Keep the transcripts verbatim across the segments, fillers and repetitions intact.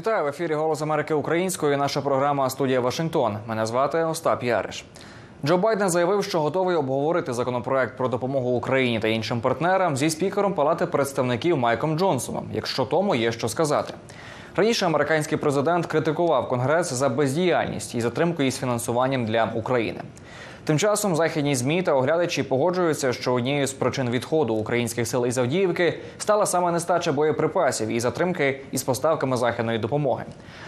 Вітаю, в ефірі «Голос Америки українською» і наша програма «Студія Вашингтон». Мене звати Остап Яриш. Джо Байден заявив, що готовий обговорити законопроект про допомогу Україні та іншим партнерам зі спікером Палати представників Майком Джонсоном, якщо тому є що сказати. Раніше американський президент критикував Конгрес за бездіяльність і затримку із фінансуванням для України. Тим часом західні ЗМІ та оглядачі погоджуються, що однією з причин відходу українських сил із Авдіївки стала саме нестача боєприпасів і затримки із поставками західної допомоги.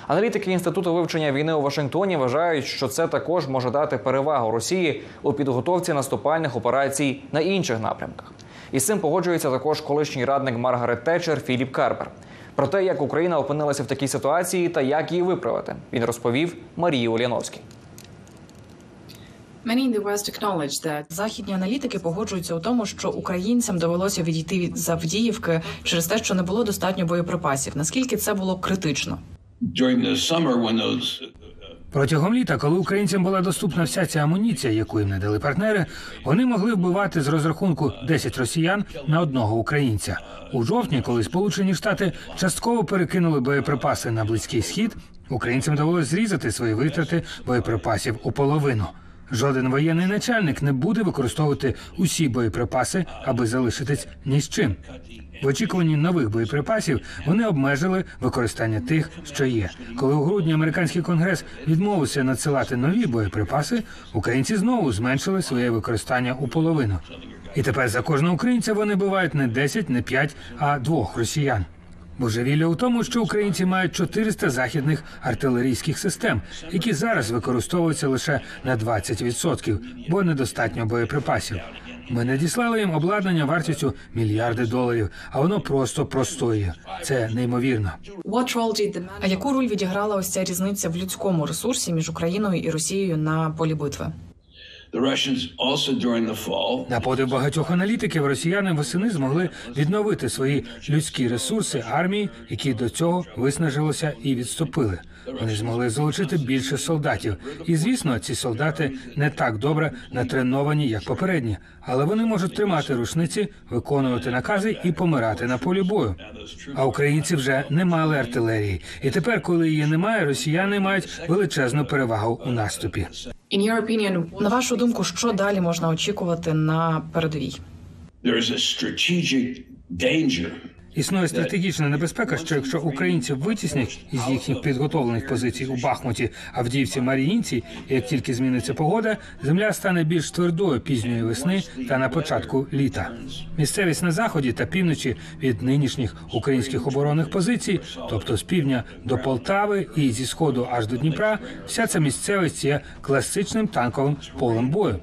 Аналітики Інституту вивчення війни у Вашингтоні вважають, що це також може дати перевагу Росії у підготовці наступальних операцій на інших напрямках. Із цим погоджується також колишній радник Маргарет Течер Філіп Карбер. Про те, як Україна опинилася в такій ситуації та як її виправити, він розповів Марії Оляновській. Західні аналітики погоджуються у тому, що українцям довелося відійти від Авдіївки через те, що не було достатньо боєприпасів. Наскільки це було критично? Протягом літа, коли українцям була доступна вся ця амуніція, яку їм не дали партнери, вони могли вбивати з розрахунку десять росіян на одного українця. У жовтні, коли Сполучені Штати частково перекинули боєприпаси на Близький Схід, українцям довелося зрізати свої витрати боєприпасів у половину. Жоден воєнний начальник не буде використовувати усі боєприпаси, аби залишитись ні з чим. В очікуванні нових боєприпасів вони обмежили використання тих, що є. Коли у грудні американський конгрес відмовився надсилати нові боєприпаси, українці знову зменшили своє використання у половину. І тепер за кожного українця вони бувають не десять, не п'ять, а двох росіян. Божевілля у тому, що українці мають чотириста західних артилерійських систем, які зараз використовуються лише на двадцять відсотків, бо недостатньо боєприпасів. Ми надіслали їм обладнання вартістю мільярди доларів, а воно просто простоє. Це неймовірно. А яку роль відіграла ось ця різниця в людському ресурсі між Україною і Росією на полі битви? На подив багатьох аналітиків, росіяни восени змогли відновити свої людські ресурси армії, які до цього виснажилися і відступили. Вони змогли залучити більше солдатів. І, звісно, ці солдати не так добре натреновані, як попередні. Але вони можуть тримати рушниці, виконувати накази і помирати на полі бою. А українці вже не мали артилерії. І тепер, коли її немає, росіяни мають величезну перевагу у наступі. На вашу думку, що далі можна очікувати на передовій? Існує стратегічна небезпека, що якщо українців витіснять із їхніх підготовлених позицій у Бахмуті, Авдіївці, Маріїнці, як тільки зміниться погода, земля стане більш твердою пізньої весни та на початку літа. Місцевість на заході та півночі від нинішніх українських оборонних позицій, тобто з півдня до Полтави і зі сходу аж до Дніпра, вся ця місцевість є класичним танковим полем бою.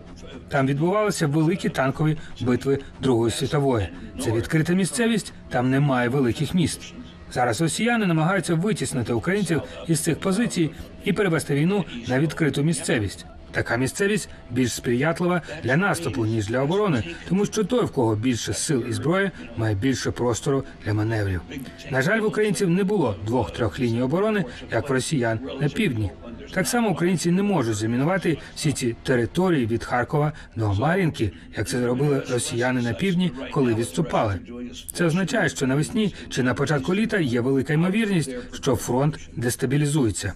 Там відбувалися великі танкові битви Другої світової. Це відкрита місцевість, там немає великих міст. Зараз росіяни намагаються витіснити українців із цих позицій і перевести війну на відкриту місцевість. Така місцевість більш сприятлива для наступу, ніж для оборони, тому що той, в кого більше сил і зброї, має більше простору для маневрів. На жаль, в українців не було двох-трьох ліній оборони, як в росіян на півдні. Так само українці не можуть замінувати всі ці території від Харкова до Мар'їнки, як це зробили росіяни на півдні, коли відступали. Це означає, що навесні чи на початку літа є велика ймовірність, що фронт дестабілізується.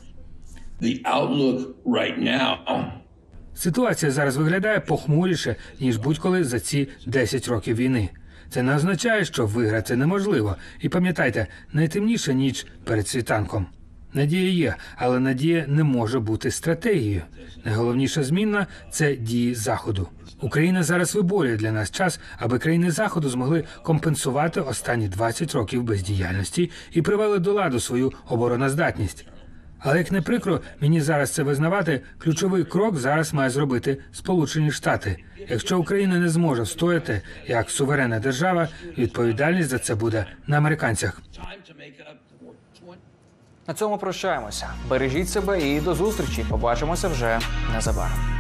Ситуація зараз виглядає похмуріше, ніж будь-коли за ці десять років війни. Це не означає, що виграти неможливо. І пам'ятайте, найтемніша ніч перед світанком. Надія є, але надія не може бути стратегією. Найголовніша змінна – це дії Заходу. Україна зараз виборює для нас час, аби країни Заходу змогли компенсувати останні двадцять років бездіяльності і привели до ладу свою обороноздатність. Але, як не прикро, мені зараз це визнавати, ключовий крок зараз має зробити Сполучені Штати. Якщо Україна не зможе встояти як суверенна держава, відповідальність за це буде на американцях. На цьому прощаємося. Бережіть себе і до зустрічі. Побачимося вже незабаром.